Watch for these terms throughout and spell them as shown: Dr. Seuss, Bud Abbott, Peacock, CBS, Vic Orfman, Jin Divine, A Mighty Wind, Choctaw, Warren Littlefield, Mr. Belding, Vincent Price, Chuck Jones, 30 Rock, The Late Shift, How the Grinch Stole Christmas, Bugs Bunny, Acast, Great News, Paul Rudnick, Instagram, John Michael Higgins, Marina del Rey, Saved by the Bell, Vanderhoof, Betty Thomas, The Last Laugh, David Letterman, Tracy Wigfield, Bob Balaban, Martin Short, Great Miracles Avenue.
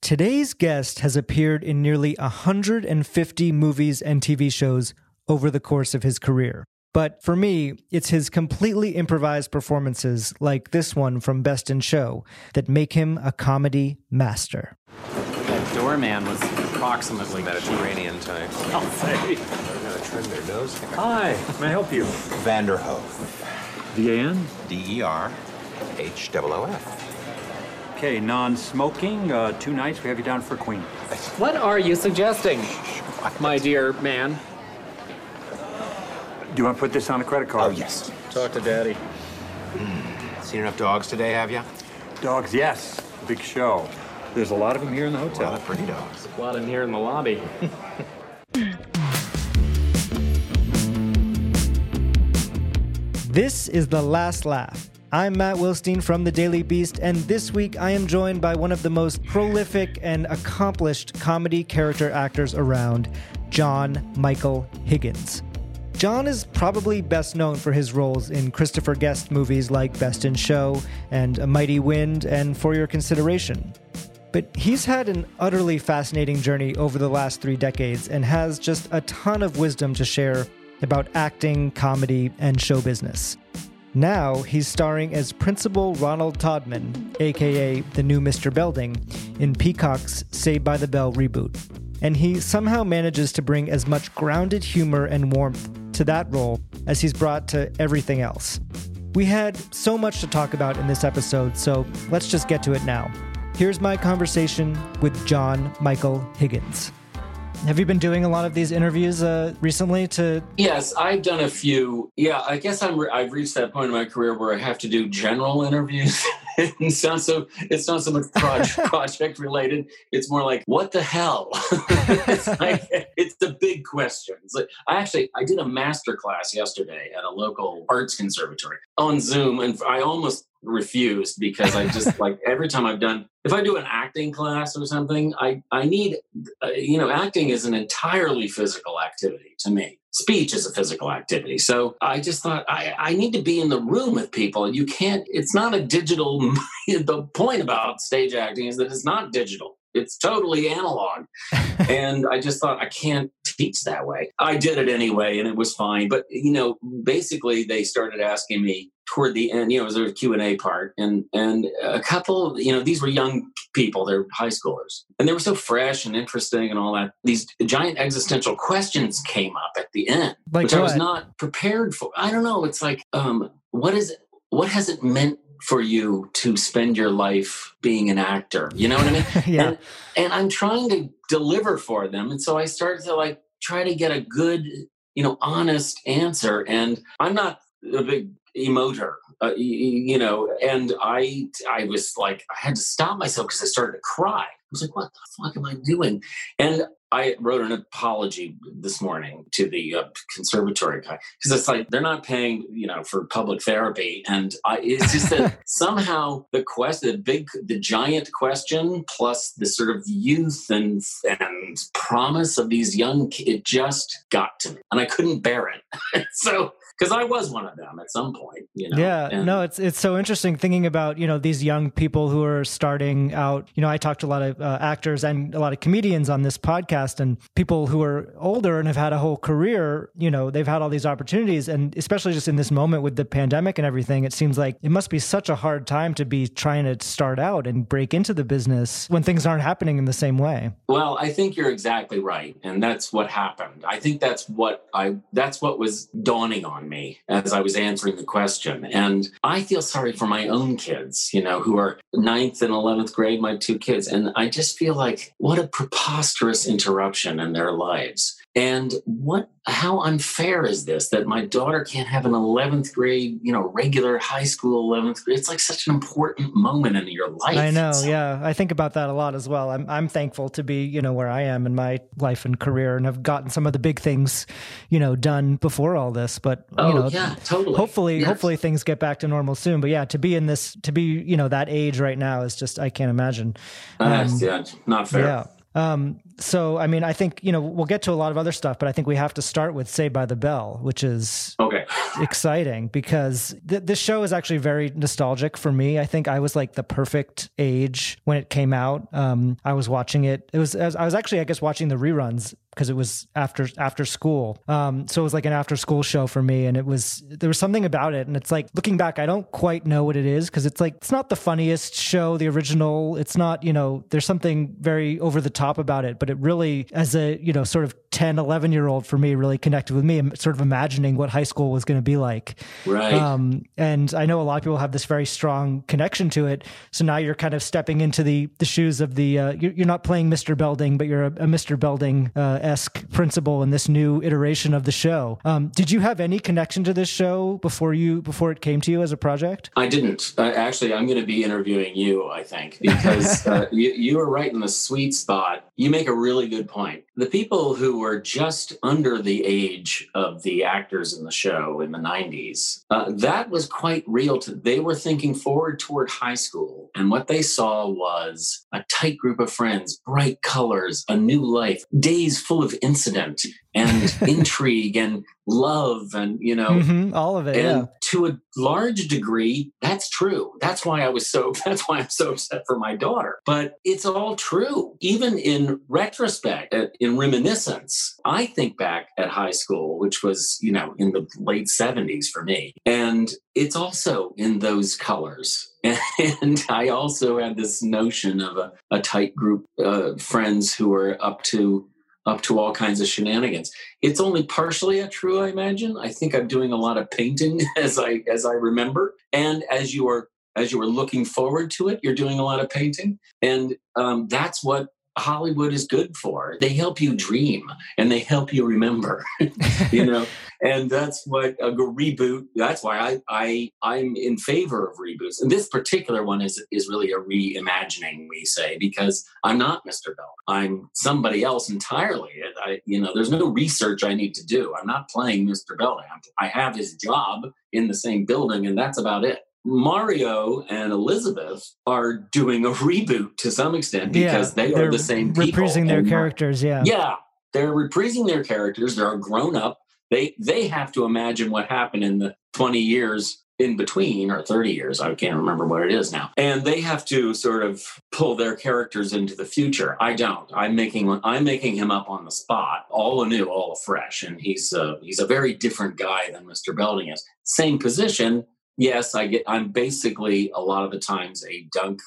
Today's guest has appeared in nearly 150 movies and TV shows over the course of his career. But for me, it's his completely improvised performances, like this one from Best in Show, that make him a comedy master. That doorman was approximately Mediterranean type. I'll say. They're going to trim their nose. Hi, may I help you? Vanderhoof. V-A-N? D-E-R-H-O-O-F. Okay, non-smoking, 2 nights, we have you down for Queen. What are you suggesting, my dear man? Do you want to put this on a credit card? Oh, yes. Talk to Daddy. Seen enough dogs today, have you? Dogs, yes. Big show. There's a lot of them here in the hotel. A lot of pretty dogs. A lot in here in the lobby. This is The Last Laugh. I'm Matt Wilstein from The Daily Beast, and this week I am joined by one of the most prolific and accomplished comedy character actors around, John Michael Higgins. John is probably best known for his roles in Christopher Guest movies like Best in Show and A Mighty Wind and For Your Consideration. But he's had an utterly fascinating journey over the last 3 decades and has just a ton of wisdom to share about acting, comedy, and show business. Now he's starring as Principal Ronald Todman, a.k.a. the new Mr. Belding, in Peacock's Saved by the Bell reboot. And he somehow manages to bring as much grounded humor and warmth to that role as he's brought to everything else. We had so much to talk about in this episode, so let's just get to it now. Here's my conversation with John Michael Higgins. Have you been doing a lot of these interviews recently? Yes, I've done a few. Yeah, I guess I've reached that point in my career where I have to do general interviews. It's not so much project related. It's more like, what the hell? It's a big question. It's like, I did a masterclass yesterday at a local arts conservatory on Zoom, and I almost refused because I just every time if I do an acting class or something, I need, acting is an entirely physical activity to me. Speech is a physical activity. So I just thought I need to be in the room with people. You can't, it's not a digital, the point about stage acting is that it's not digital. It's totally analog. And I just thought, I can't teach that way. I did it anyway, and it was fine. But, basically they started asking me toward the end, it was a Q&A part. And a couple, these were young people, they're high schoolers. And they were so fresh and interesting and all that. These giant existential questions came up at the end, which I was not prepared for. I don't know. It's like, what has it meant for you to spend your life being an actor? You know what I mean? Yeah. And I'm trying to deliver for them. And so I started to try to get a good, honest answer. And I'm not a big emoter, and I was I had to stop myself because I started to cry. I was like, what the fuck am I doing? And I wrote an apology this morning to the conservatory guy because it's they're not paying, for public therapy. And it's just that somehow the giant question plus the sort of youth and promise of these young kids, it just got to me and I couldn't bear it. So, because I was one of them at some point, Yeah, it's so interesting thinking about, these young people who are starting out. I talked to a lot of actors and a lot of comedians on this podcast, and people who are older and have had a whole career, they've had all these opportunities. And especially just in this moment with the pandemic and everything, it seems like it must be such a hard time to be trying to start out and break into the business when things aren't happening in the same way. Well, I think you're exactly right. And that's what happened. I think that's what was dawning on me as I was answering the question. And I feel sorry for my own kids, who are 9th and 11th grade, my 2 kids. And I just feel like what a preposterous interpretation interruption in their lives. And how unfair is this that my daughter can't have an 11th grade, regular high school 11th grade? It's like such an important moment in your life. I know. So, yeah. I think about that a lot as well. I'm thankful to be, where I am in my life and career and have gotten some of the big things, done before all this, but yeah, totally. Hopefully things get back to normal soon, but yeah, to be, that age right now is just, I can't imagine. Yeah, not fair. Yeah. So, I think, we'll get to a lot of other stuff, but I think we have to start with Saved by the Bell, which is exciting because this show is actually very nostalgic for me. I think I was like the perfect age when it came out. I was watching it. I was watching the reruns because it was after school. So it was like an after school show for me. And there was something about it. And it's like, looking back, I don't quite know what it is. Cause it's like, it's not the funniest show, the original. It's not, there's something very over the top about it, but it really, as a, sort of 10, 11 year old for me, really connected with me and sort of imagining what high school was going to be like. Right. And I know a lot of people have this very strong connection to it. So now you're kind of stepping into the shoes of you're not playing Mr. Belding, but you're a Mr. Belding, principle in this new iteration of the show. Did you have any connection to this show before it came to you as a project? I didn't. Actually, I'm going to be interviewing you, I think, because you were right in the sweet spot. You make a really good point. The people who were just under the age of the actors in the show in the 90s, that was quite real. They were thinking forward toward high school, and what they saw was a tight group of friends, bright colors, a new life, days full of incident and intrigue and love and, all of it. And to a large degree, that's true. That's why I'm so upset for my daughter. But it's all true. Even in retrospect, in reminiscence, I think back at high school, which was, in the late 70s for me. And it's also in those colors. And I also had this notion of a tight group of friends who were up to all kinds of shenanigans. It's only partially true, I imagine. I think I'm doing a lot of painting as I remember. And as you are looking forward to it, you're doing a lot of painting. And that's what Hollywood is good for. They help you dream and they help you remember, and that's what a reboot. That's why I'm in favor of reboots. And this particular one is really a reimagining, we say, because I'm not Mr. Bell. I'm somebody else entirely. There's no research I need to do. I'm not playing Mr. Bell. I have his job in the same building and that's about it. Mario and Elizabeth are doing a reboot to some extent because they're the same people. Reprising their characters, yeah. Yeah, they're reprising their characters. They're grown up. They have to imagine what happened in the 20 years in between, or 30 years. I can't remember what it is now. And they have to sort of pull their characters into the future. I don't. I'm making him up on the spot, all anew, all afresh. And he's a very different guy than Mr. Belding is. Same position. Yes, I'm basically a lot of the times a dunk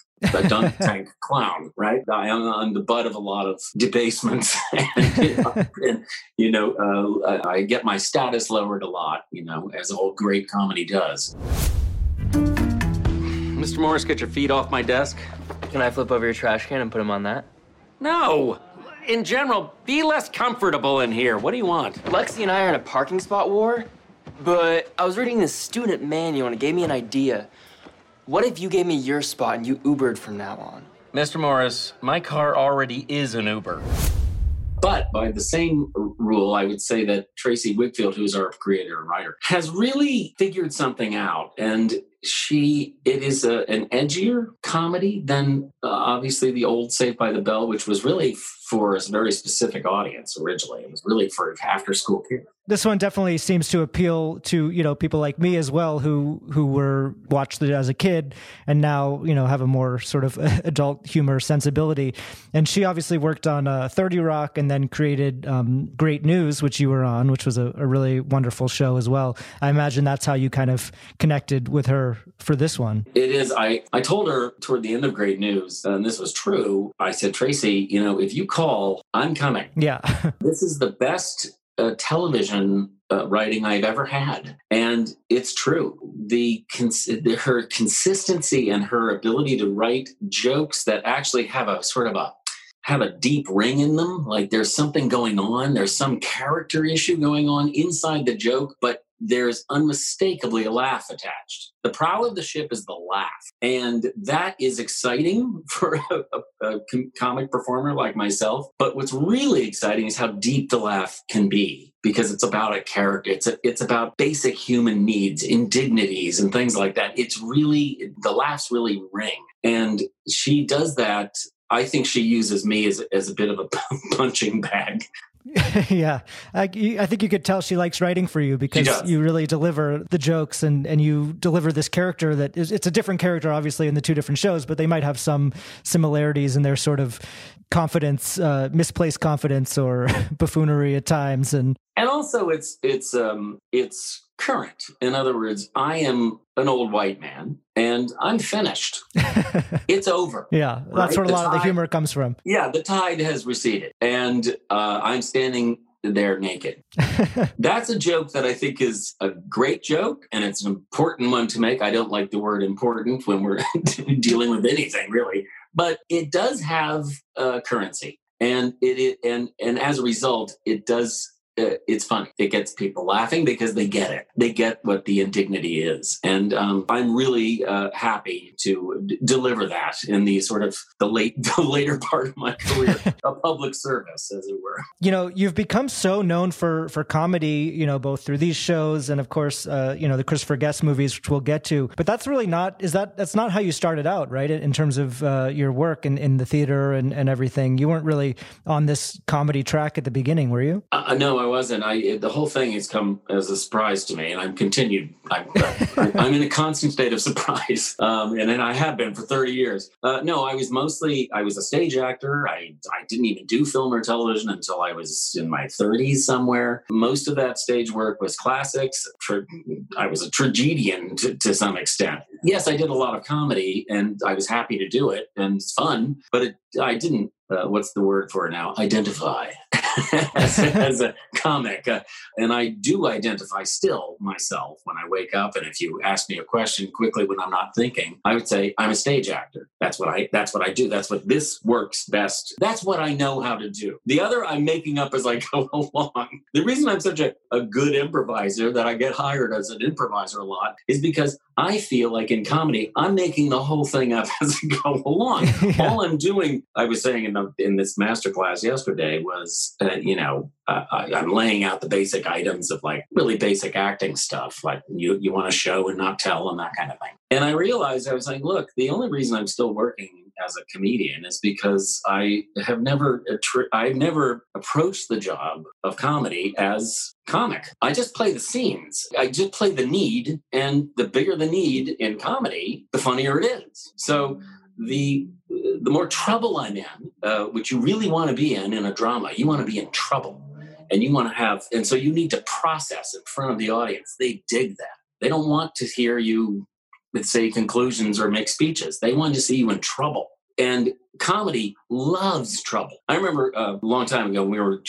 tank clown, right? I'm the butt of a lot of debasements. I get my status lowered a lot, as all great comedy does. Mr. Morris, get your feet off my desk. Can I flip over your trash can and put them on that? No. In general, be less comfortable in here. What do you want? Lexi and I are in a parking spot war. But I was reading this student manual and it gave me an idea. What if you gave me your spot and you Ubered from now on? Mr. Morris, my car already is an Uber. But by the same rule, I would say that Tracy Wigfield, who's our creator and writer, has really figured something out. And it is an edgier comedy than obviously the old Saved by the Bell, which was really for a very specific audience originally. It was really for after school kids. This one definitely seems to appeal to, people like me as well, who were watched it as a kid and now, have a more sort of adult humor sensibility. And she obviously worked on 30 Rock and then created Great News, which you were on, which was a really wonderful show as well. I imagine that's how you kind of connected with her for this one. It is. I told her toward the end of Great News, and this was true. I said, Tracy, if you call, I'm coming. Yeah. This is the best television writing I've ever had. And it's true. Her consistency and her ability to write jokes that actually have a sort of a have a deep ring in them. Like there's something going on. There's some character issue going on inside the joke, but there's unmistakably a laugh attached. The prow of the ship is the laugh. And that is exciting for a comic performer like myself. But what's really exciting is how deep the laugh can be, because it's about a character. It's about basic human needs, indignities, and things like that. It's really, the laughs really ring. And she does that. I think she uses me as a bit of a punching bag. Yeah. I think you could tell she likes writing for you, because you really deliver the jokes and you deliver this character that is, it's a different character, obviously, in the two different shows, but they might have some similarities in their sort of confidence, misplaced confidence or buffoonery at times. And also it's current. In other words, I am an old white man and I'm finished. It's over. Yeah. Right? That's where a lot of the humor comes from. Yeah. The tide has receded and I'm standing there naked. That's a joke that I think is a great joke, and it's an important one to make. I don't like the word important when we're dealing with anything really, but it does have currency, and it as a result, it does. It's funny. It gets people laughing because they get it. They get what the indignity is. And I'm really happy to deliver that in the sort of the later part of my career, a public service, as it were. You know, you've become so known for comedy, you know, both through these shows and, of course, you know, the Christopher Guest movies, which we'll get to. But that's really not, that's not how you started out, right? In terms of your work in the theater and everything. You weren't really on this comedy track at the beginning, were you? No, I wasn't. The whole thing has come as a surprise to me, and I'm in a constant state of surprise, and I have been for 30 years. No, I was a stage actor. I didn't even do film or television until I was in my 30s somewhere. Most of that stage work was classics. I was a tragedian to some extent. Yes, I did a lot of comedy, and I was happy to do it, and it's fun, but I didn't, what's the word for it now? Identify. As a comic. And I do identify still myself when I wake up. And if you ask me a question quickly when I'm not thinking, I would say I'm a stage actor. That's what I do. That's what this works best. That's what I know how to do. The other I'm making up as I go along. The reason I'm such a good improviser, that I get hired as an improviser a lot, is because I feel like in comedy, I'm making the whole thing up as I go along. Yeah. All I'm doing, I was saying in this masterclass yesterday, was I'm laying out the basic items of like really basic acting stuff, like you want to show and not tell and that kind of thing. And I realized, I was like, look, the only reason I'm still working as a comedian is because I have never approached the job of comedy as comic. I just play the scenes. I just play the need, and the bigger the need in comedy, the funnier it is. So the more trouble I'm in, which you really want to be in a drama, you want to be in trouble, and you want to have, and so you need to process in front of the audience. They dig that. They don't want to hear you say conclusions or make speeches. They want to see you in trouble. And comedy loves trouble. I remember a long time ago, we were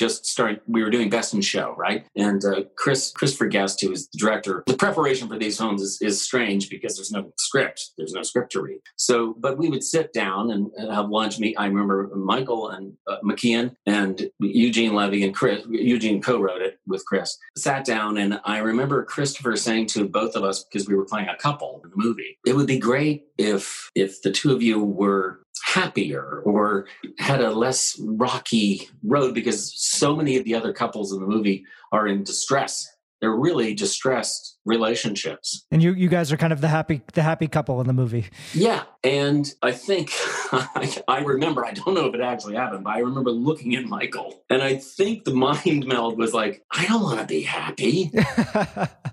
doing Best in Show, right? And Christopher Guest, who was the director, the preparation for these films is strange because there's no script. There's no script to read. So, but we would sit down and have lunch. I remember Michael and McKean and Eugene Levy and Chris. Eugene co-wrote it with Chris. Sat down, and I remember Christopher saying to both of us, because we were playing a couple in the movie, it would be great if the two of you were happier or had a less rocky road, because so many of the other couples in the movie are in distress. They're really distressed relationships. And you guys are kind of the happy couple in the movie. Yeah. And I think, I remember, I don't know if it actually happened, but I remember looking at Michael, and I think the mind meld was like, I don't want to be happy.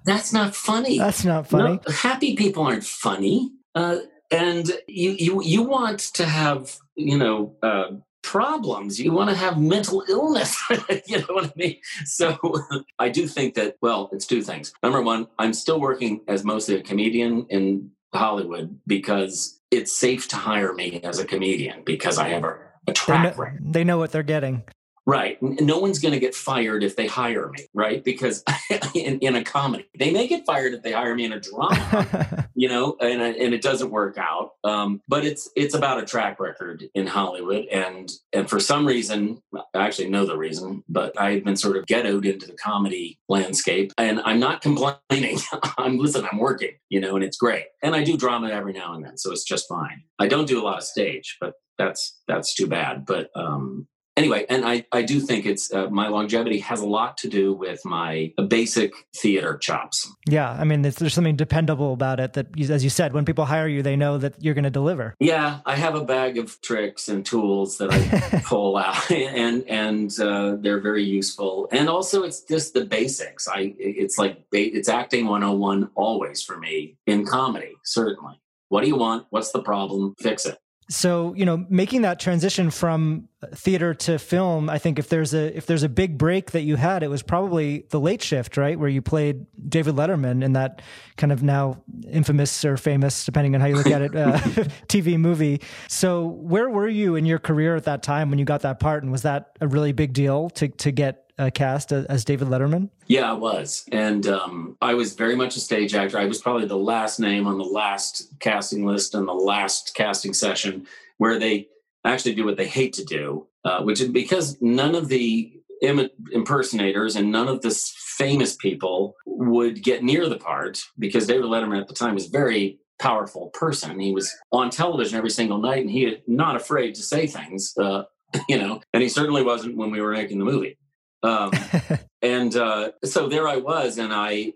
That's not funny. That's not funny. No, happy people aren't funny. And you want to have, problems. You want to have mental illness. You know what I mean? So I do think that, well, it's two things. Number one, I'm still working as mostly a comedian in Hollywood because it's safe to hire me as a comedian because I have a track record. They know what they're getting. Right. No one's going to get fired if they hire me, right? Because in a comedy, they may get fired if they hire me in a drama, you know, and it doesn't work out. But it's about a track record in Hollywood. And for some reason, I actually know the reason, but I've been sort of ghettoed into the comedy landscape, and I'm not complaining. I'm working, you know, and it's great. And I do drama every now and then, so it's just fine. I don't do a lot of stage, but that's too bad. But, anyway, and I do think it's my longevity has a lot to do with my basic theater chops. Yeah, I mean, there's something dependable about it that, as you said, when people hire you, they know that you're going to deliver. Yeah, I have a bag of tricks and tools that I pull out, and they're very useful. And also, it's just the basics. It's acting 101 always for me in comedy, certainly. What do you want? What's the problem? Fix it. So, you know, making that transition from theater to film, I think if there's a big break that you had, it was probably The Late Shift, right? Where you played David Letterman in that kind of now infamous or famous, depending on how you look at it, TV movie. So where were you in your career at that time when you got that part? And was that a really big deal to get cast as David Letterman? Yeah, I was. And I was very much a stage actor. I was probably the last name on the last casting list and the last casting session where they actually do what they hate to do, which is because none of the impersonators and none of the famous people would get near the part, because David Letterman at the time was very powerful person. He was on television every single night, and he was not afraid to say things, you know, and he certainly wasn't when we were making the movie. So there I was, and I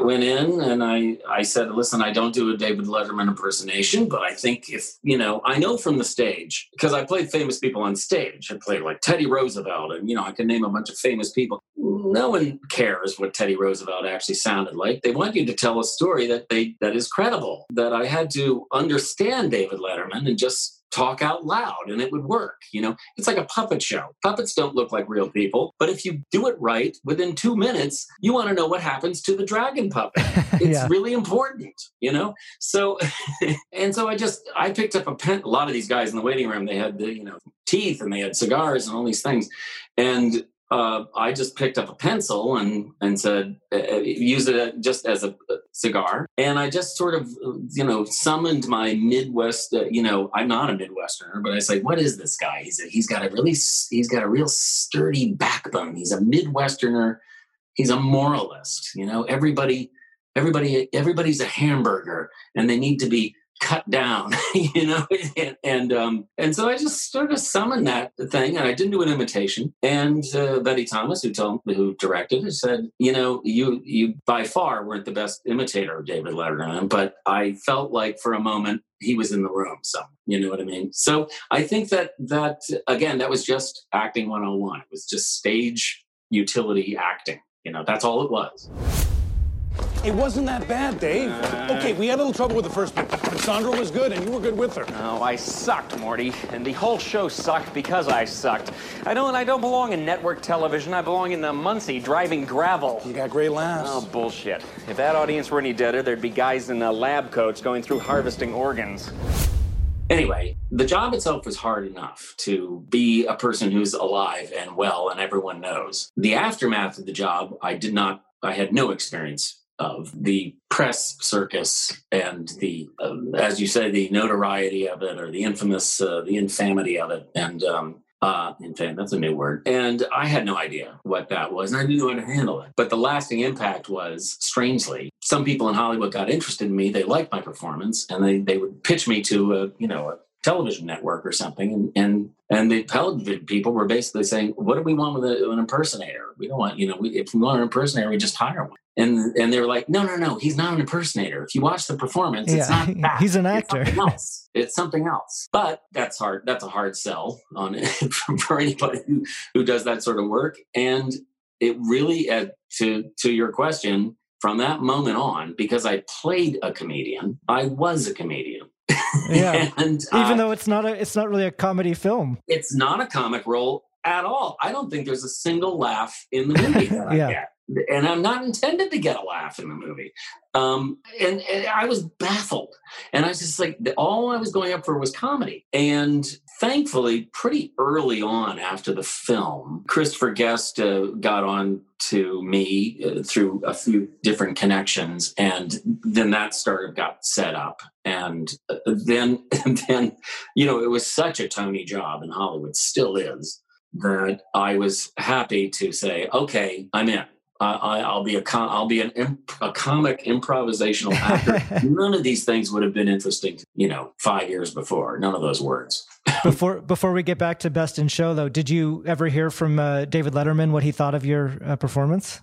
went in and I said, listen, I don't do a David Letterman impersonation, but I think I know from the stage, because I played famous people on stage. I played like Teddy Roosevelt, and, you know, I can name a bunch of famous people. No one cares what Teddy Roosevelt actually sounded like. They want you to tell a story that is credible, that I had to understand David Letterman and just talk out loud, and it would work. You know, it's like a puppet show. Puppets don't look like real people, but if you do it right, within 2 minutes, you want to know what happens to the dragon puppet. It's really important, you know? So, and so I picked up a lot of these guys in the waiting room. They had the, you know, teeth, and they had cigars and all these things. And I just picked up a pencil and said, use it just as a cigar. And I just sort of, you know, summoned my Midwest, I'm not a Midwesterner, but I say, what is this guy? He said, he's got a real sturdy backbone. He's a Midwesterner. He's a moralist. You know, everybody's a hamburger, and they need to be cut down, you know, and so I just sort of summoned that thing, and I didn't do an imitation. And Betty Thomas, who directed it, said, you know, you by far weren't the best imitator of David Letterman, but I felt like for a moment he was in the room. So, you know what I mean? So I think that again, that was just acting 101. It was just stage utility acting. You know, that's all it was. It wasn't that bad, Dave. Okay, we had a little trouble with the first one, but Sandra was good, and you were good with her. No, I sucked, Morty, and the whole show sucked because I sucked. I don't belong in network television. I belong in the Muncie driving gravel. You got great laughs. Oh, bullshit. If that audience were any deader, there'd be guys in lab coats going through harvesting organs. Anyway, the job itself was hard enough to be a person who's alive and well, and everyone knows. The aftermath of the job, I had no experience of the press circus and the, as you say, the notoriety of it, or the infamous, the infamity of it. And infamy, that's a new word. And I had no idea what that was, and I didn't know how to handle it. But the lasting impact was, strangely, some people in Hollywood got interested in me. They liked my performance, and they would pitch me to a television network or something, and the television people were basically saying, what do we want with an impersonator? We don't want, if we want an impersonator, we just hire one. And they were like, no, he's not an impersonator. If you watch the performance, it's not that. He's an actor. It's something else. But that's hard. That's a hard sell on it for anybody who does that sort of work. And it really, to your question, from that moment on, because I played a comedian, I was a comedian. Yeah, and, even though it's not really a comedy film. It's not a comic role at all. I don't think there's a single laugh in the movie that I get. And I'm not intended to get a laugh in the movie. And I was baffled. And I was just like, all I was going up for was comedy. And Thankfully, pretty early on after the film, Christopher Guest got on to me through a few different connections, and then that startup got set up. And then, you know, it was such a Tony job in Hollywood, still is, that I was happy to say, okay, I'm in. I'll be a comic improvisational actor. None of these things would have been interesting, 5 years before. None of those words. Before we get back to Best in Show, though, did you ever hear from David Letterman what he thought of your performance?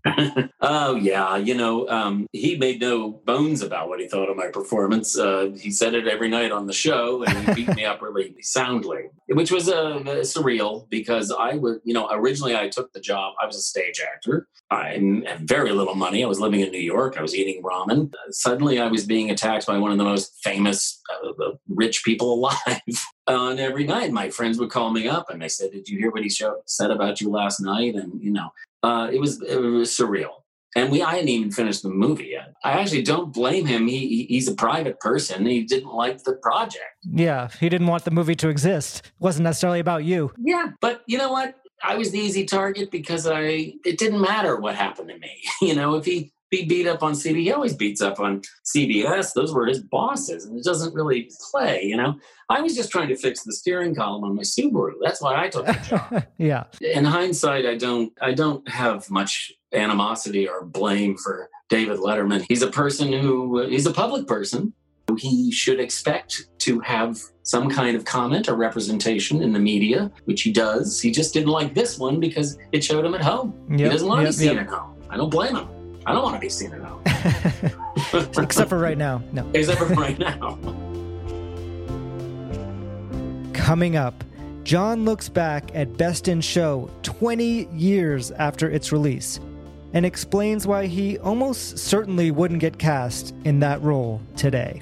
Oh, yeah. He made no bones about what he thought of my performance. He said it every night on the show, and he beat me up really soundly, which was surreal because originally I took the job. I was a stage actor. I had very little money. I was living in New York. I was eating ramen. Suddenly, I was being attacked by one of the most famous rich people alive. And every night, my friends would call me up and they said, "Did you hear what he said about you last night?" And it was surreal. And I hadn't even finished the movie yet. I actually don't blame him. He's a private person. He didn't like the project. Yeah, he didn't want the movie to exist. It wasn't necessarily about you. Yeah, but you know what? I was the easy target because it didn't matter what happened to me. If he beat up on CBS, he always beats up on CBS. Those were his bosses, and it doesn't really play, I was just trying to fix the steering column on my Subaru. That's why I took the job. Yeah. In hindsight, I don't have much animosity or blame for David Letterman. He's a person he's a public person. He should expect to have some kind of comment or representation in the media, which he does. He just didn't like this one because it showed him at home. Yep, he doesn't want to be seen at home. I don't blame him. I don't want to be seen at home. Except for right now. No. Except for right now. Coming up, John looks back at Best in Show 20 years after its release and explains why he almost certainly wouldn't get cast in that role today.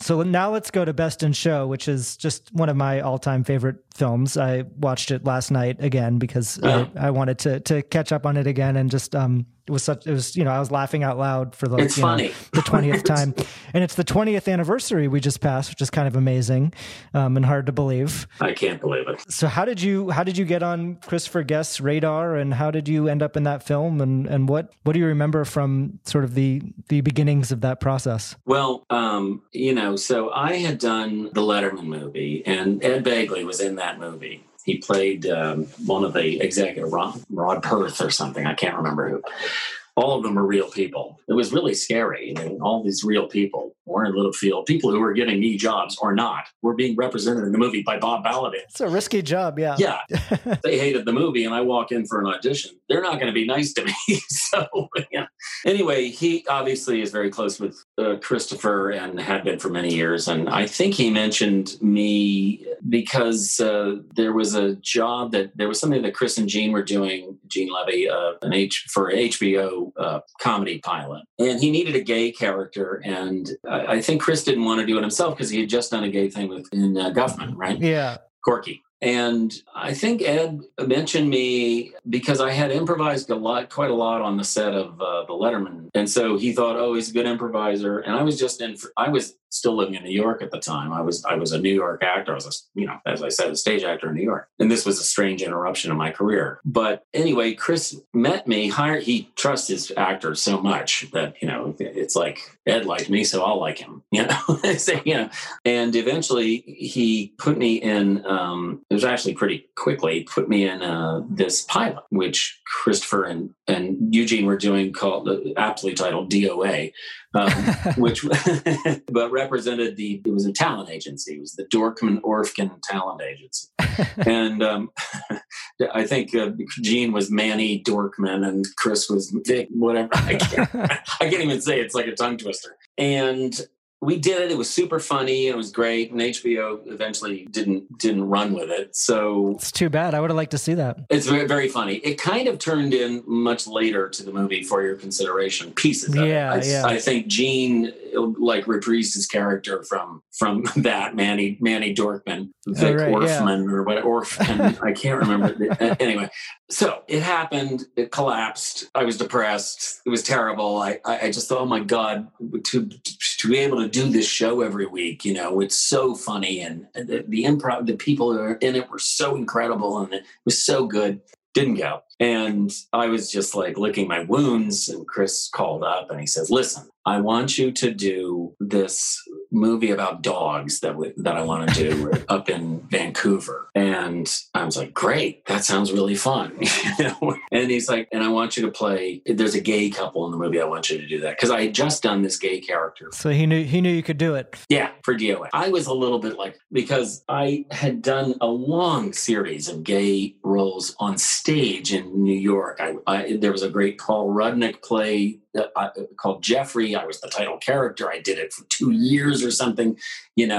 So now let's go to Best in Show, which is just one of my all-time favorite films. I watched it last night again because I wanted to catch up on it again, and just I was laughing out loud for the 20th time, and it's the 20th anniversary we just passed, which is kind of amazing and hard to believe. I can't believe it. So how did you get on Christopher Guest's radar, and how did you end up in that film, and what do you remember from sort of the beginnings of that process? Well, so I had done the Letterman movie, and Ed Begley was in that movie. He played one of the executive, Rod Perth or something. I can't remember who. All of them are real people. It was really scary. All these real people, Warren Littlefield, people who were getting me jobs or not, were being represented in the movie by Bob Balaban. It's a risky job, yeah. Yeah. They hated the movie, and I walk in for an audition. They're not going to be nice to me. So, yeah. Anyway, he obviously is very close with Christopher and had been for many years. And I think he mentioned me because there was a job there was something that Chris and Gene were doing, Gene Levy, for HBO. Comedy pilot, and he needed a gay character, and I think Chris didn't want to do it himself because he had just done a gay thing with Guffman, right? Yeah, Corky. And I think Ed mentioned me because I had improvised quite a lot on the set of The Letterman. And so he thought, oh, he's a good improviser. And I was I was still living in New York at the time. I was a New York actor. I was, as I said, a stage actor in New York. And this was a strange interruption in my career. But anyway, Chris met me, he trusts his actors so much that, it's like Ed liked me, so I'll like him, And eventually he put me in, it was actually pretty quickly, put me in this pilot, which Christopher and Eugene were doing, called aptly titled DOA, which but represented it was a talent agency. It was the Dorfman talent agency. And I think Gene was Manny Dorfman and Chris was Vic, whatever. I can't even say it. It's like a tongue twister. And we did it. It was super funny. It was great. And HBO eventually didn't run with it. So it's too bad. I would have liked to see that. It's very, very funny. It kind of turned in much later to the movie For Your Consideration, pieces of it. I think Gene reprised his character from that Manny Dorfman, Vic Orfman or what Orfman. I can't remember. Anyway, so it happened. It collapsed. I was depressed. It was terrible. I just thought, oh my God, to be able to do this show every week, it's so funny, and the improv, the people who are in it were so incredible, and it was so good. Didn't go. And I was just licking my wounds, and Chris called up and he says, listen, I want you to do this movie about dogs that I want to do up in Vancouver. And I was like, great, that sounds really fun. And he's like, and I want you to play, there's a gay couple in the movie. I want you to do that. Because I had just done this gay character. So he knew you could do it. Yeah, for DOA. I was a little bit because I had done a long series of gay roles on stage in New York. There was a great Paul Rudnick play called Jeffrey. I was the title character. I did it for 2 years or something, and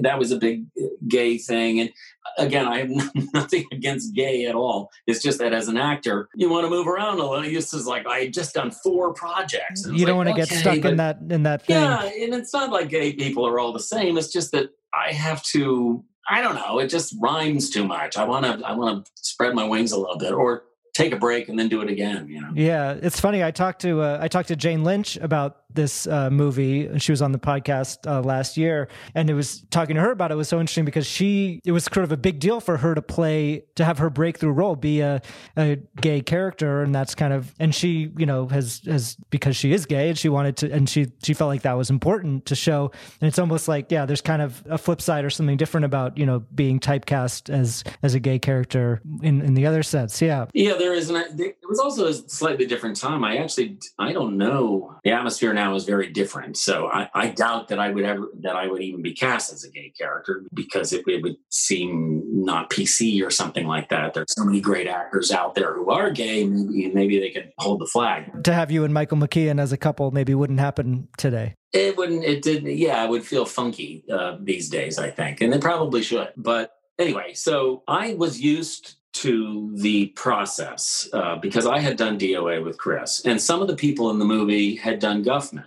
that was a big gay thing. And again, I have nothing against gay at all. It's just that as an actor, you want to move around a little. This is I had just done 4 projects. And you don't want to get stuck in that thing. Yeah, and it's not like gay people are all the same. It's just that I have to, I don't know. It just rhymes too much. I want to spread my wings a little bit, or take a break and then do it again, Yeah, it's funny. I talked to Jane Lynch about this movie, and she was on the podcast last year. And it was talking to her about it was so interesting because it was sort of a big deal for her to have her breakthrough role be a gay character, and that's kind of, and she has because she is gay, and she wanted to, and she felt like that was important to show. And it's almost like there's kind of a flip side or something different about being typecast as a gay character in the other sense. Yeah. It was also a slightly different time. I don't know. The atmosphere now is very different. So I doubt that I would even be cast as a gay character, because it would seem not PC or something like that. There's so many great actors out there who are gay. Maybe they could hold the flag. To have you and Michael McKean as a couple maybe wouldn't happen today. It would feel funky these days, I think. And it probably should. But anyway, so I was used to the process because I had done DOA with Chris, and some of the people in the movie had done Guffman,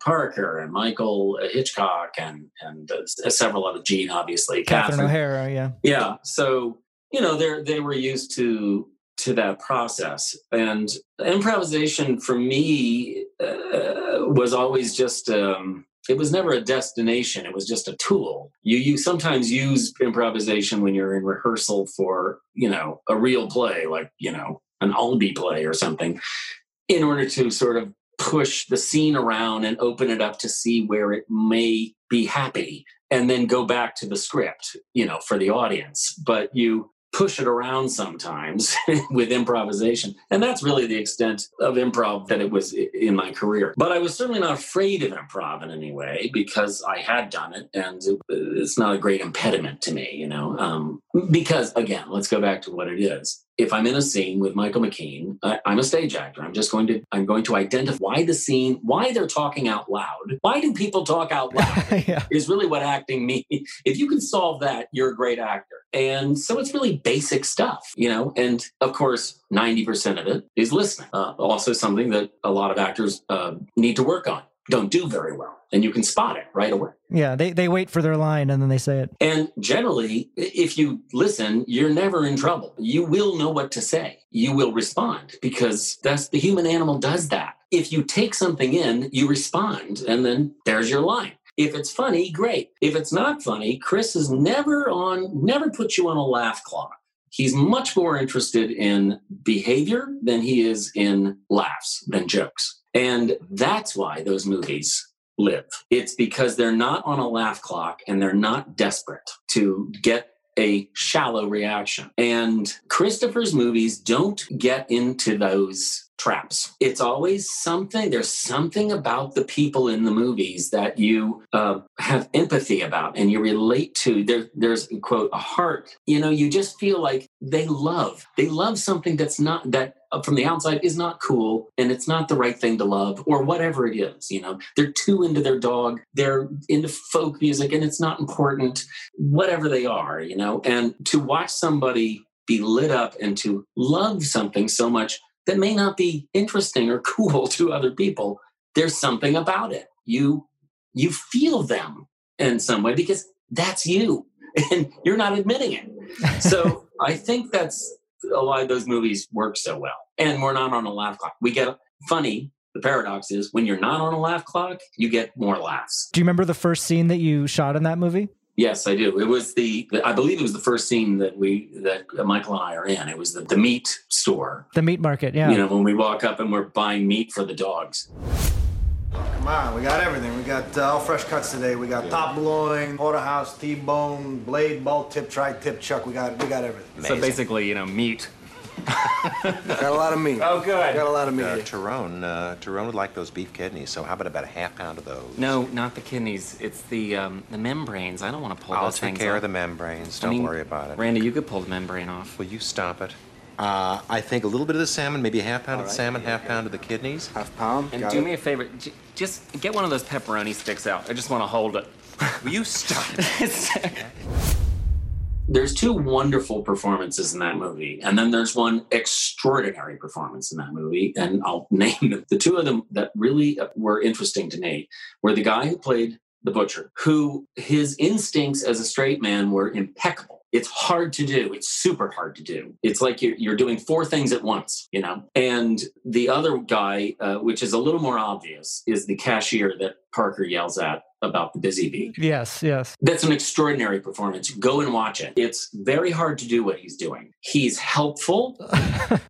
Parker and Michael Hitchcock and several other, Gene, obviously. Catherine O'Hara, yeah. Yeah. So, they were used to that process. And improvisation for me was always just, it was never a destination. It was just a tool. You sometimes use improvisation when you're in rehearsal for, a real play, an Albee play or something, in order to sort of push the scene around and open it up to see where it may be happy, and then go back to the script, for the audience. But you push it around sometimes with improvisation. And that's really the extent of improv that it was in my career. But I was certainly not afraid of improv in any way, because I had done it, and it's not a great impediment to me, because, again, let's go back to what it is. If I'm in a scene with Michael McKean, I'm a stage actor. I'm going to identify why they're talking out loud. Why do people talk out loud? Is really what acting means. If you can solve that, you're a great actor. And so it's really basic stuff, and of course, 90% of it is listening. Also something that a lot of actors need to work on. don't do very well, and you can spot it right away. Yeah, they wait for their line and then they say it. And generally, if you listen, you're never in trouble. You will know what to say. You will respond because that's the human animal does that. If you take something in, you respond, and then there's your line. If it's funny, great. If it's not funny, Chris is never puts you on a laugh clock. He's much more interested in behavior than he is in laughs, than jokes. And that's why those movies live. It's because they're not on a laugh clock and they're not desperate to get a shallow reaction. And Christopher's movies don't get into those traps. It's always something, there's something about the people in the movies that you have empathy about and you relate to. There's, quote, a heart. You know, you just feel like they love something that's not, that from the outside is not cool and it's not the right thing to love or whatever it is. You know, they're too into their dog. They're into folk music and it's not important, whatever they are, you know, and to watch somebody be lit up and to love something so much that may not be interesting or cool to other people, there's something about it. You feel them in some way because that's you and you're not admitting it. So I think that's why those movies work so well. And we're not on a laugh clock. We get funny. The paradox is when you're not on a laugh clock, you get more laughs. Do you remember the first scene that you shot in that movie? Yes, I do. It was the first scene that Michael and I are in. It was the meat store. The meat market, yeah. You know, when we walk up and we're buying meat for the dogs. Come on, we got everything. We got all fresh cuts today. We got top loin, porterhouse, T-bone, blade, bolt tip, tri-tip, chuck. We got everything. Amazing. So basically, you know, meat. Got a lot of meat. Oh, good. Got a lot of meat. Tyrone would like those beef kidneys. So how about a half pound of those? No, not the kidneys. It's the membranes. I don't want to pull those things off. I'll take care of the membranes. Don't worry about it. Randy, you could pull the membrane off. Will you stop it? I think a little bit of the salmon, maybe a half pound of the salmon, half pound of the kidneys. Half pound. And do me a favor. Just get one of those pepperoni sticks out. I just want to hold it. Will you stop it? There's two wonderful performances in that movie, and then there's one extraordinary performance in that movie, and I'll name them. The two of them that really were interesting to me were the guy who played the butcher, who his instincts as a straight man were impeccable. It's hard to do. It's super hard to do. It's like you're doing four things at once, you know? And the other guy, which is a little more obvious, is the cashier that Parker yells at about the busy bee. Yes, yes. That's an extraordinary performance. Go and watch it. It's very hard to do what he's doing. He's helpful.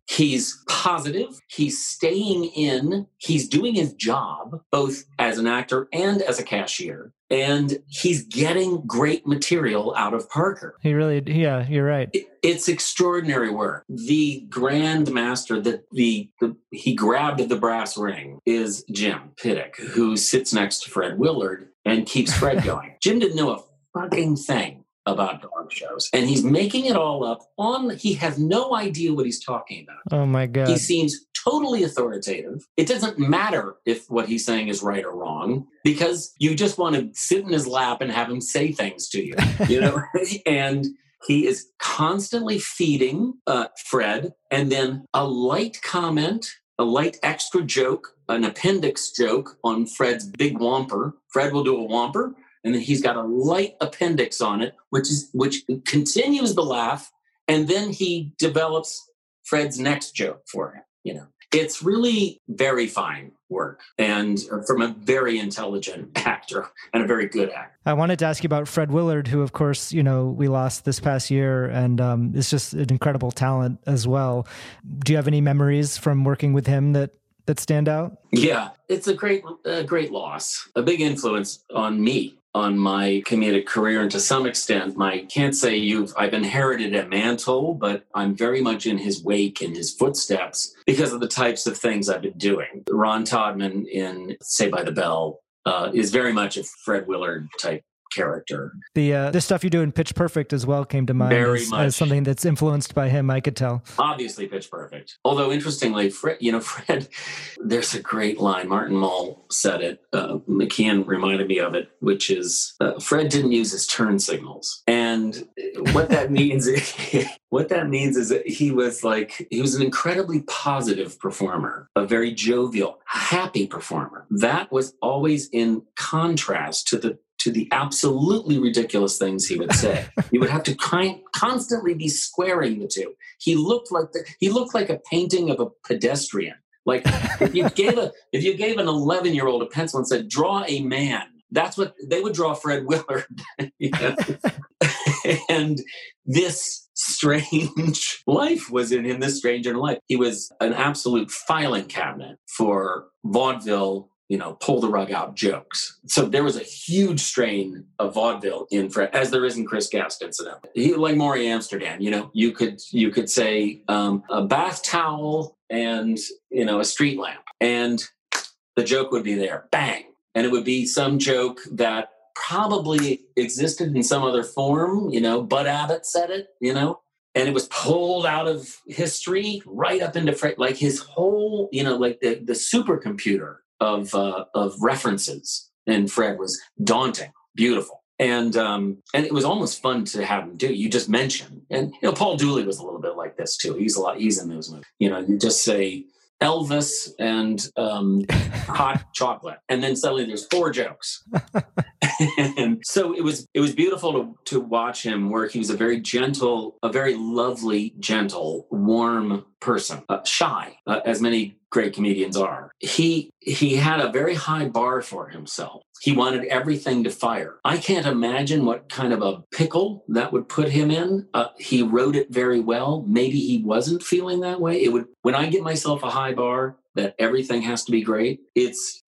He's positive. He's staying in. He's doing his job, both as an actor and as a cashier. And he's getting great material out of Parker. He really, yeah, you're right. It's extraordinary work. The Grand Master, he grabbed the brass ring, is Jim Piddick, who sits next to Fred Willard and keeps Fred going. Jim didn't know a fucking thing about dog shows. And he's making it all up he has no idea what he's talking about. Oh my God. He seems totally authoritative. It doesn't matter if what he's saying is right or wrong, because you just want to sit in his lap and have him say things to you, you know? And he is constantly feeding Fred, and then a light comment, a light extra joke, an appendix joke on Fred's big whomper. Fred will do a whomper, and then he's got a light appendix on it, which continues the laugh, and then he develops Fred's next joke for him. You know, it's really very fine work, and from a very intelligent actor and a very good actor. I wanted to ask you about Fred Willard, who, of course, you know, we lost this past year, and is just an incredible talent as well. Do you have any memories from working with him that stand out? Yeah, it's a great loss, a big influence on me, on my comedic career, and to some extent, I've inherited a mantle, but I'm very much in his wake, in his footsteps, because of the types of things I've been doing. Ron Todman in Saved by the Bell is very much a Fred Willard type character. The stuff you do in Pitch Perfect as well came to mind as something that's influenced by him, I could tell. Obviously Pitch Perfect. Although interestingly, Fred, there's a great line. Martin Mull said it. McKean reminded me of it, which is Fred didn't use his turn signals. And what that means is that he was an incredibly positive performer, a very jovial, happy performer. That was always in contrast to the absolutely ridiculous things he would say. You would have to constantly be squaring the two. He looked like a painting of a pedestrian. Like if you gave an 11-year-old a pencil and said, "Draw a man," that's what they would draw Fred Willard. You know? And this strange life was in him, this stranger life. He was an absolute filing cabinet for vaudeville, pull the rug out jokes. So there was a huge strain of vaudeville in Fred, as there is in Chris Guest, incidentally. He, like Maury Amsterdam, you could say a bath towel and, a street lamp. And the joke would be there, bang. And it would be some joke that probably existed in some other form, Bud Abbott said it, and it was pulled out of history right up into Fred, like his whole, the supercomputer of references. And Fred was daunting, beautiful. And it was almost fun to have him do. You just mention, and Paul Dooley was a little bit like this too. He's in those movies. You just say Elvis and hot chocolate, and then suddenly there's 4 jokes. And so it was beautiful to watch him work. He was a very lovely, gentle, warm person, shy, as many great comedians are. He had a very high bar for himself. He wanted everything to fire. I can't imagine what kind of a pickle that would put him in. He wrote it very well. Maybe he wasn't feeling that way. When I get myself a high bar that everything has to be great, it's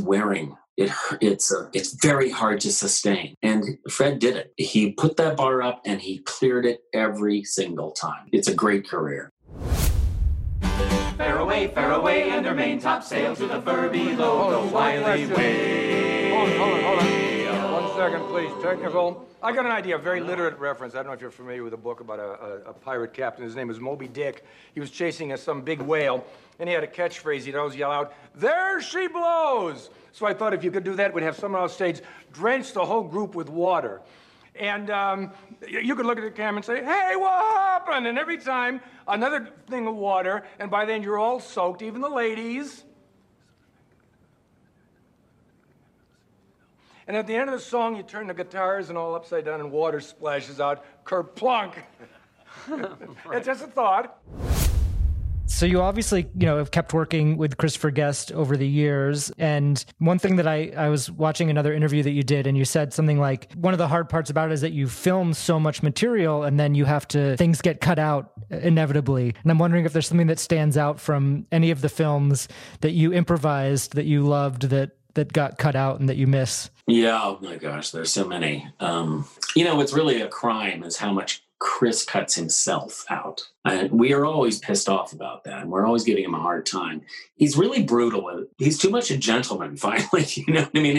wearing. It's very hard to sustain. And Fred did it. He put that bar up and he cleared it every single time. It's a great career. Fair away, and her main top sail to the fur below the wily way. Hold on. 1 second, please. Technical. I got an idea, a very literate reference. I don't know if you're familiar with a book about a pirate captain. His name was Moby Dick. He was chasing some big whale, and he had a catchphrase. He'd always yell out, "There she blows!" So I thought if you could do that, we'd have someone on stage drench the whole group with water. And you could look at the camera and say, "Hey, what happened?" And every time, another thing of water, and by then you're all soaked, even the ladies. And at the end of the song, you turn the guitars and all upside down, and water splashes out, kerplunk. It's just a thought. So you obviously, have kept working with Christopher Guest over the years. And one thing that I was watching another interview that you did, and you said something like, one of the hard parts about it is that you film so much material and then things get cut out inevitably. And I'm wondering if there's something that stands out from any of the films that you improvised, that you loved, that got cut out and that you miss. Yeah. Oh my gosh. There's so many. What's really a crime is how much Chris cuts himself out. And we are always pissed off about that. And we're always giving him a hard time. He's really brutal with it. He's too much a gentleman, finally. You know what I mean?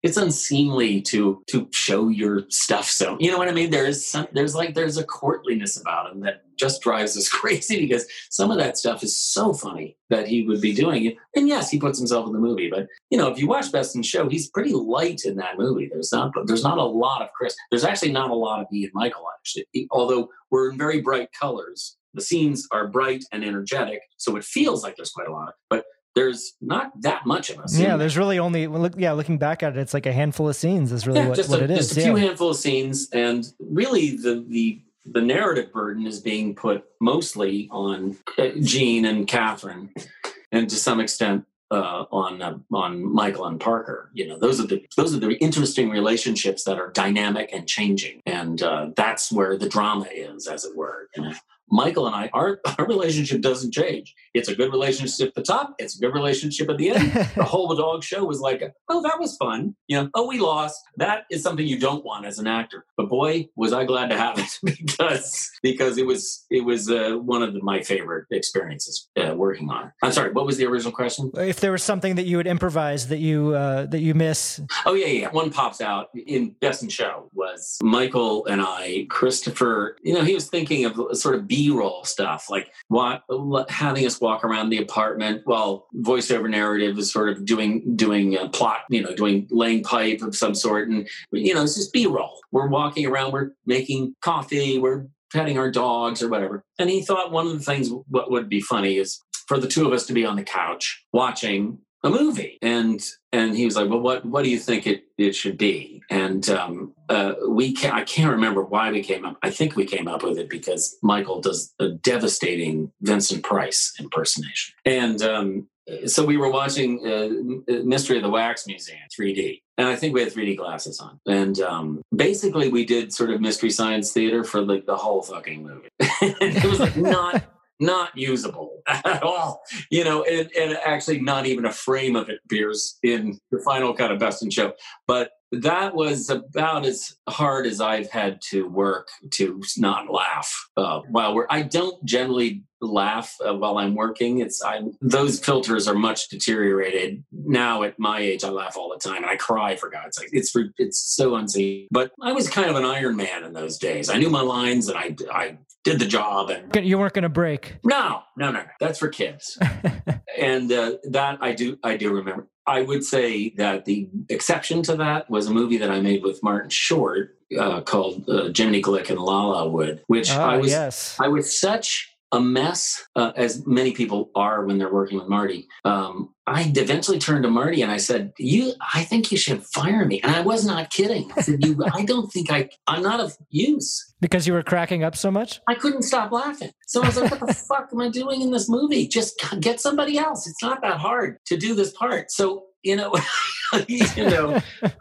It's unseemly to show your stuff. So, you know what I mean? There's a courtliness about him that just drives us crazy, because some of that stuff is so funny that he would be doing it. And yes, he puts himself in the movie, but if you watch Best in Show, he's pretty light in that movie. There's not a lot of Chris. There's actually not a lot of me and Michael, actually, although we're in very bright colors. The scenes are bright and energetic, so it feels like there's quite a lot, but there's not that much of us. Yeah, there's really only, looking back at it, it's like a handful of scenes is really what it is. Just a few handful of scenes, and really the narrative burden is being put mostly on Gene and Catherine, and to some extent on Michael and Parker. Those are the interesting relationships that are dynamic and changing, and that's where the drama is, as it were. Michael and I, our relationship doesn't change. It's a good relationship at the top. It's a good relationship at the end. The whole dog show was like, oh, that was fun. You know, oh, we lost. That is something you don't want as an actor. But boy, was I glad to have it because it was one of my favorite experiences working on it. I'm sorry, what was the original question? If there was something that you would improvise that you miss. Oh, yeah. One pops out in Best in Show was Michael and I, Christopher, you know, he was thinking of sort of B-roll stuff, like having us walk around the apartment while voiceover narrative is sort of doing a plot, you know, laying pipe of some sort. And, you know, it's just B-roll. We're walking around, we're making coffee, we're petting our dogs or whatever. And he thought one of the things what would be funny is for the two of us to be on the couch watching a movie. And he was like, well, what do you think it should be? And I can't remember why we came up. I think we came up with it because Michael does a devastating Vincent Price impersonation. And so we were watching Mystery of the Wax Museum, 3D. And I think we had 3D glasses on. And basically we did sort of mystery science theater for like the whole fucking movie. It was like not usable at all, you know, and actually not even a frame of it appears in the final kind of Best in Show. But that was about as hard as I've had to work to not laugh while I don't generally laugh while I'm working. Those filters are much deteriorated now at my age. I laugh all the time and I cry, for God's sake. It's so unseen. But I was kind of an Iron Man in those days. I knew my lines and I did the job. And you weren't going to break. No. That's for kids. And that I do remember. I would say that the exception to that was a movie that I made with Martin Short called Jiminy Glick and La La Wood, which I was such a mess, as many people are when they're working with Marty. I eventually turned to Marty and I said, I think you should fire me. And I was not kidding. I said, I don't think I'm not of use. Because you were cracking up so much? I couldn't stop laughing. So I was like, what the fuck am I doing in this movie? Just get somebody else. It's not that hard to do this part. So, but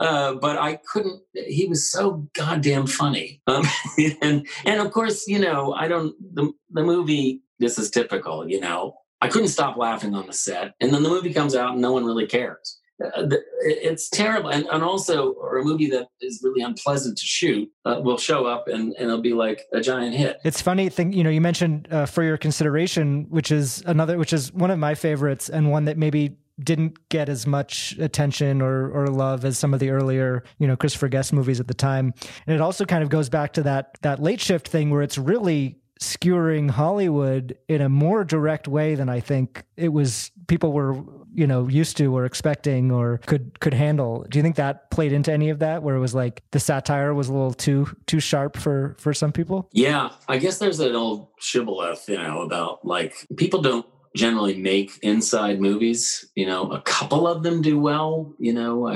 I couldn't, he was so goddamn funny. And of course, you know, the movie, this is typical, you know, I couldn't stop laughing on the set. And then the movie comes out and no one really cares. It's terrible. And also, or a movie that is really unpleasant to shoot will show up and it'll be like a giant hit. It's funny thing, you know, you mentioned For Your Consideration, which is one of my favorites and one that maybe didn't get as much attention or love as some of the earlier, you know, Christopher Guest movies at the time. And it also kind of goes back to that late shift thing where it's really skewering Hollywood in a more direct way than I think it was people were, you know, used to or expecting or could handle. Do you think that played into any of that where it was like the satire was a little too sharp for some people? Yeah. I guess there's an old shibboleth, you know, about like people don't generally make inside movies, you know, a couple of them do well, you know,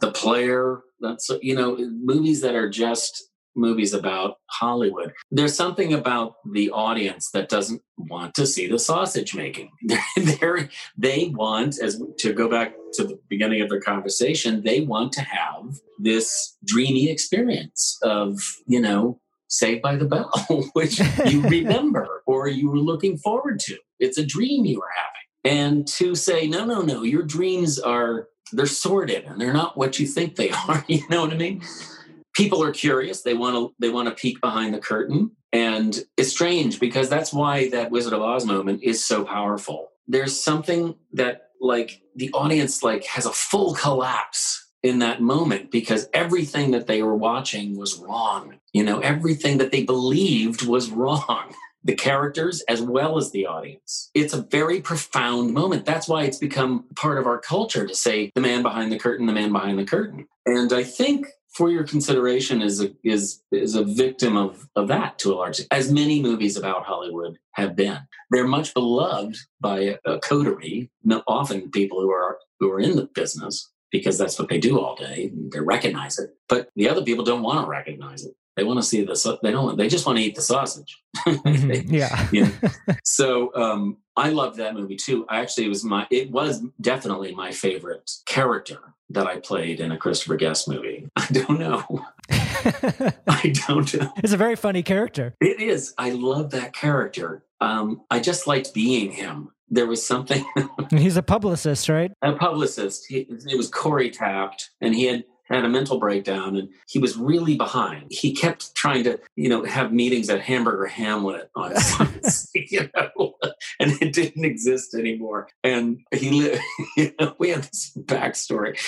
The Player, that's, you know, movies that are just movies about Hollywood. There's something about the audience that doesn't want to see the sausage making. They want, as to go back to the beginning of the conversation, they want to have this dreamy experience of, you know, Saved by the Bell, which you remember or you were looking forward to. It's a dream you were having. And to say, no, your dreams they're sordid and they're not what you think they are. You know what I mean? People are curious. They want to peek behind the curtain. And it's strange because that's why that Wizard of Oz moment is so powerful. There's something that like the audience like has a full collapse in that moment because everything that they were watching was wrong. You know, everything that they believed was wrong. The characters as well as the audience. It's a very profound moment. That's why it's become part of our culture to say the man behind the curtain, the man behind the curtain. And I think For Your Consideration is a victim of that to a large extent, as many movies about Hollywood have been. They're much beloved by a coterie, often people who are in the business, because that's what they do all day. They recognize it, but the other people don't want to recognize it. They want to see the. They just want to eat the sausage. Yeah. You know? So I loved that movie too. It was definitely my favorite character that I played in a Christopher Guest movie. I don't know. I don't know. It's a very funny character. It is. I love that character. I just liked being him. There was something. He's a publicist, right? A publicist. It was Corey Taft, and he had a mental breakdown, and he was really behind. He kept trying to, have meetings at Hamburger Hamlet on Sundays, and it didn't exist anymore. And we had this backstory.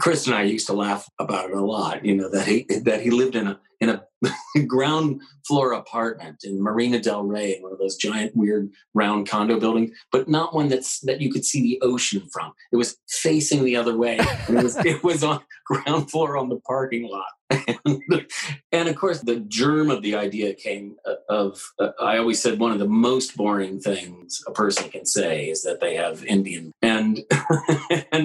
Chris and I used to laugh about it a lot, that he lived in a ground floor apartment in Marina Del Rey, one of those giant, weird, round condo buildings, but not one that you could see the ocean from. It was facing the other way. And it was on ground floor on the parking lot. And of course, the germ of the idea came of I always said one of the most boring things a person can say is that they have Indian. And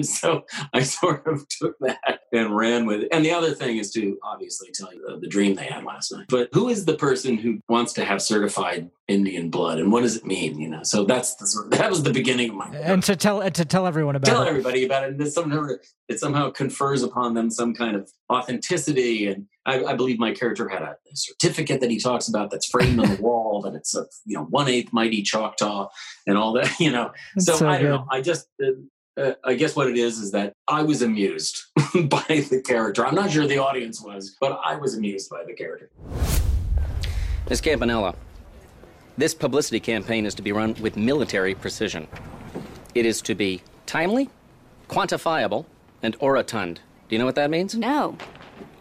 so I sort of took that and ran with it. And the other thing is to obviously tell you the dream they had last night. But who is the person who wants to have certified Indian blood, and what does it mean? So that was the beginning of my career. And to tell everyone about it. Tell everybody about it. And it somehow confers upon them some kind of authenticity. And I believe my character had a certificate that he talks about that's framed on the wall, that it's a 1/8 mighty Choctaw and all that. So I don't know. I just. I guess what it is that I was amused by the character. I'm not sure the audience was, but I was amused by the character. Ms. Campanella, this publicity campaign is to be run with military precision. It is to be timely, quantifiable, and orotund. Do you know what that means? No.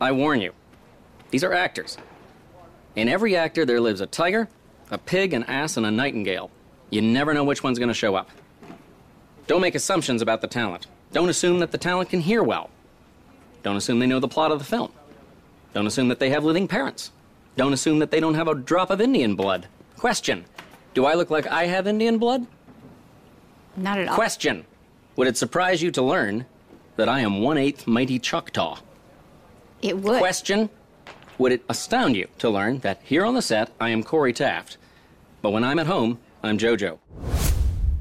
I warn you, these are actors. In every actor, there lives a tiger, a pig, an ass, and a nightingale. You never know which one's going to show up. Don't make assumptions about the talent. Don't assume that the talent can hear well. Don't assume they know the plot of the film. Don't assume that they have living parents. Don't assume that they don't have a drop of Indian blood. Question, do I look like I have Indian blood? Not at all. Question, would it surprise you to learn that I am 1/8 mighty Choctaw? It would. Question, would it astound you to learn that here on the set, I am Corey Taft, but when I'm at home, I'm JoJo?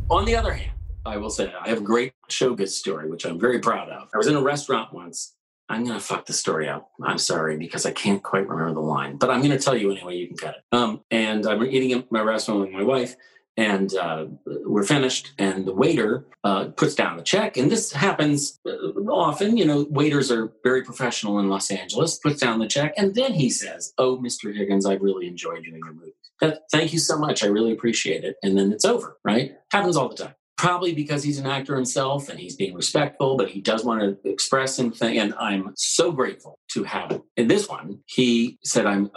On the other hand, I will say, I have a great showbiz story, which I'm very proud of. I was in a restaurant once. I'm going to fuck the story up. I'm sorry, because I can't quite remember the line. But I'm going to tell you anyway. You can cut it. And I'm eating at my restaurant with my wife. And we're finished. And the waiter puts down the check. And this happens often. Waiters are very professional in Los Angeles. Puts down the check. And then he says, "Oh, Mr. Higgins, I really enjoyed you in your movie. Thank you so much. I really appreciate it." And then it's over, right? Happens all the time. Probably because he's an actor himself and he's being respectful, but he does want to express something. And I'm so grateful to have it. In this one, he said, I'm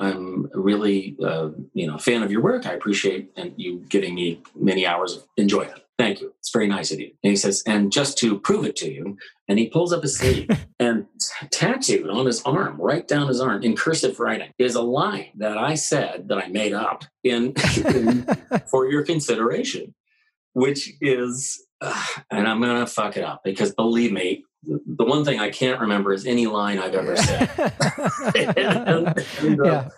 really, a fan of your work. I appreciate you giving me many hours of enjoyment. Thank you. It's very nice of you. And he says, and just to prove it to you, and he pulls up his sleeve and tattooed on his arm, right down his arm, in cursive writing, is a line that I said that I made up in For Your Consideration. Which is, and I'm going to fuck it up because believe me, the one thing I can't remember is any line I've ever said. Yeah.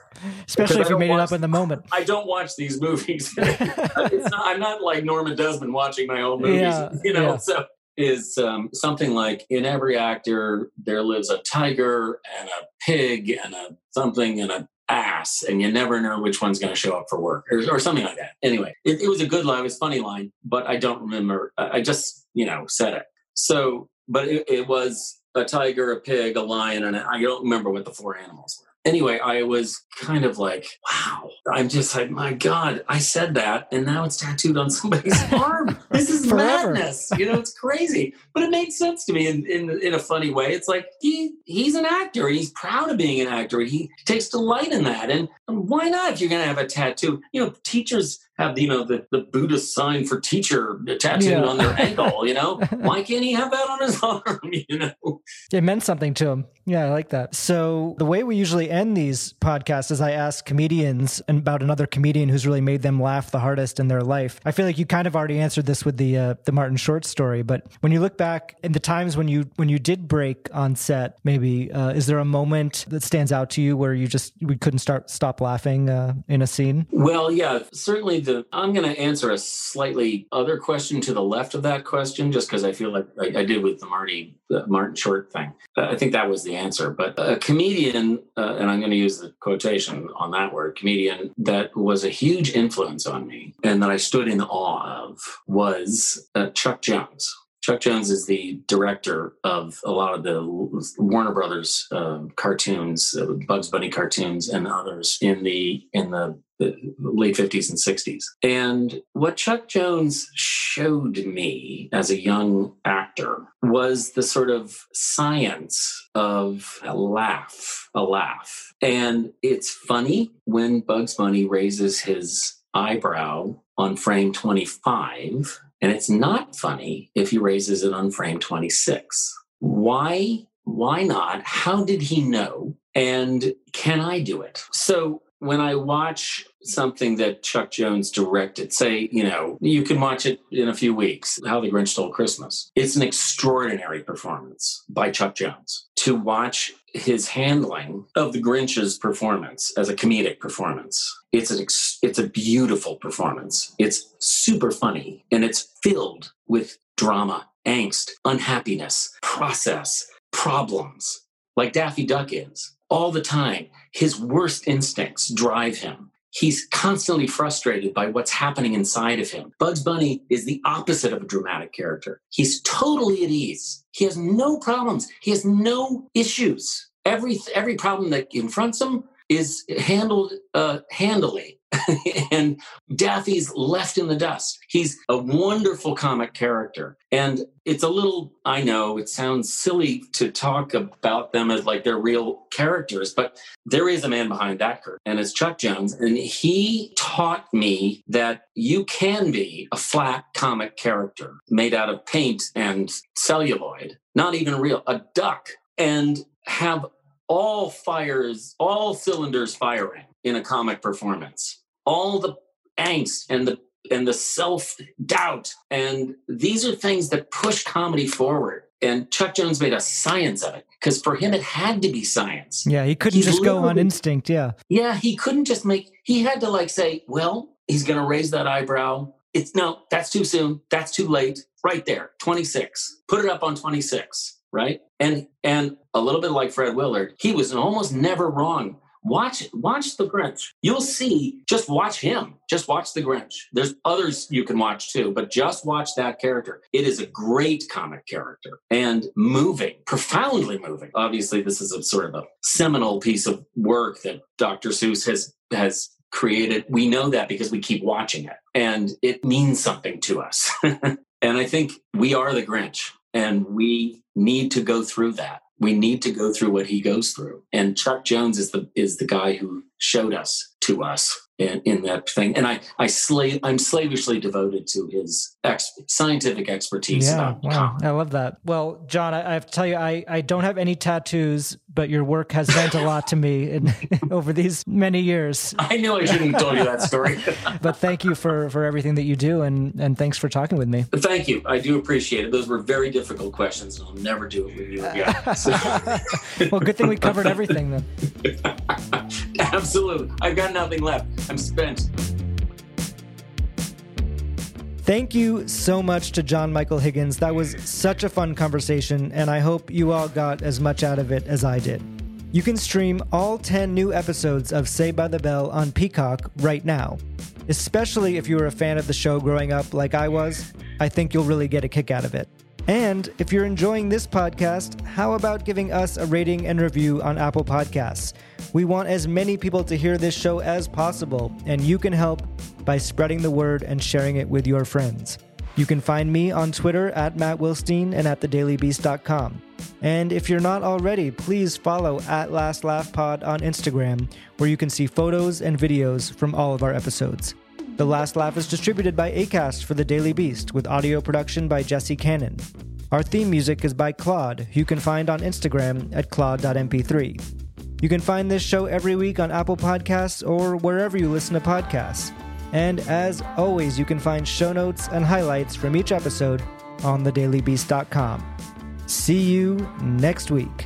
Especially if you made it up in the moment. I don't watch these movies. I'm not like Norman Desmond watching my own movies, Yeah. So is something like in every actor, there lives a tiger and a pig and a something and a ass, and you never know which one's going to show up for work or something like that. Anyway, it was a good line. It was a funny line, but I don't remember. I just, said it. So, but it was a tiger, a pig, a lion, and I don't remember what the four animals were. Anyway, I was kind of like, wow, I'm just like, my God, I said that. And now it's tattooed on somebody's arm. This is forever. Madness. It's crazy, but it made sense to me in a funny way. It's like, he's an actor and he's proud of being an actor. And he takes delight in that. And why not? If you're going to have a tattoo, teachers have, the Buddhist sign for teacher tattooed on their ankle, Why can't he have that on his arm, It meant something to him. Yeah, I like that. So the way we usually end these podcasts is I ask comedians about another comedian who's really made them laugh the hardest in their life. I feel like you kind of already answered this with the Martin Short story, but when you look back in the times when you did break on set, maybe, is there a moment that stands out to you where you couldn't stop laughing in a scene? Well, yeah, certainly I'm going to answer a slightly other question to the left of that question, just because I feel like I did with the Martin Short thing. I think that was the answer. But a comedian, and I'm going to use the quotation on that word, comedian, that was a huge influence on me and that I stood in awe of was Chuck Jones. Chuck Jones is the director of a lot of the Warner Brothers cartoons, Bugs Bunny cartoons, and others in the late 50s and 60s. And what Chuck Jones showed me as a young actor was the sort of science of a laugh. And it's funny when Bugs Bunny raises his eyebrow on frame 25. And it's not funny if he raises it on frame 26. Why? Why not? How did he know? And can I do it? So when I watch something that Chuck Jones directed, say, you can watch it in a few weeks, How the Grinch Stole Christmas. It's an extraordinary performance by Chuck Jones. To watch his handling of the Grinch's performance as a comedic performance, it's a beautiful performance. It's super funny, and it's filled with drama, angst, unhappiness, process, problems, like Daffy Duck is. All the time, his worst instincts drive him. He's constantly frustrated by what's happening inside of him. Bugs Bunny is the opposite of a dramatic character. He's totally at ease. He has no problems. He has no issues. Every problem that confronts him is handled handily. And Daffy's left in the dust. He's a wonderful comic character. And it's I know it sounds silly to talk about them as like they're real characters, but there is a man behind that curtain, and it's Chuck Jones. And he taught me that you can be a flat comic character made out of paint and celluloid, not even real, a duck, and have all cylinders firing in a comic performance. All the angst and the self-doubt. And these are things that push comedy forward. And Chuck Jones made a science of it, because for him, it had to be science. Yeah, he couldn't just go on instinct, yeah. Yeah, he couldn't just he had to say, well, he's going to raise that eyebrow. It's no, that's too soon. That's too late. Right there, 26. Put it up on 26, right? And a little bit like Fred Willard, he was almost never wrong. Watch the Grinch. You'll see. Just watch him. Just watch the Grinch. There's others you can watch too, but just watch that character. It is a great comic character and moving, profoundly moving. Obviously, this is a sort of a seminal piece of work that Dr. Seuss has created. We know that because we keep watching it, and it means something to us. And I think we are the Grinch, and we need to go through that. We need to go through what he goes through. And Chuck Jones is the guy who showed us in that thing. And I'm slavishly devoted to his scientific expertise. Yeah, wow. I love that. Well, John, I have to tell you, I don't have any tattoos, but your work has meant a lot to me over these many years. I knew I shouldn't have told you that story. But thank you for everything that you do, and thanks for talking with me. Thank you. I do appreciate it. Those were very difficult questions, and I'll never do it with you again. So. Well, good thing we covered everything then. Absolutely. I've got nothing left. I'm spent. Thank you so much to John Michael Higgins. That was such a fun conversation, and I hope you all got as much out of it as I did. You can stream all 10 new episodes of Saved by the Bell on Peacock right now. Especially if you were a fan of the show growing up like I was, I think you'll really get a kick out of it. And if you're enjoying this podcast, how about giving us a rating and review on Apple Podcasts? We want as many people to hear this show as possible, and you can help by spreading the word and sharing it with your friends. You can find me on Twitter at Matt Wilstein and at thedailybeast.com. And if you're not already, please follow @LastLaughPod on Instagram, where you can see photos and videos from all of our episodes. The Last Laugh is distributed by Acast for The Daily Beast, with audio production by Jesse Cannon. Our theme music is by Claude, who you can find on Instagram at claude.mp3. You can find this show every week on Apple Podcasts or wherever you listen to podcasts. And as always, you can find show notes and highlights from each episode on thedailybeast.com. See you next week.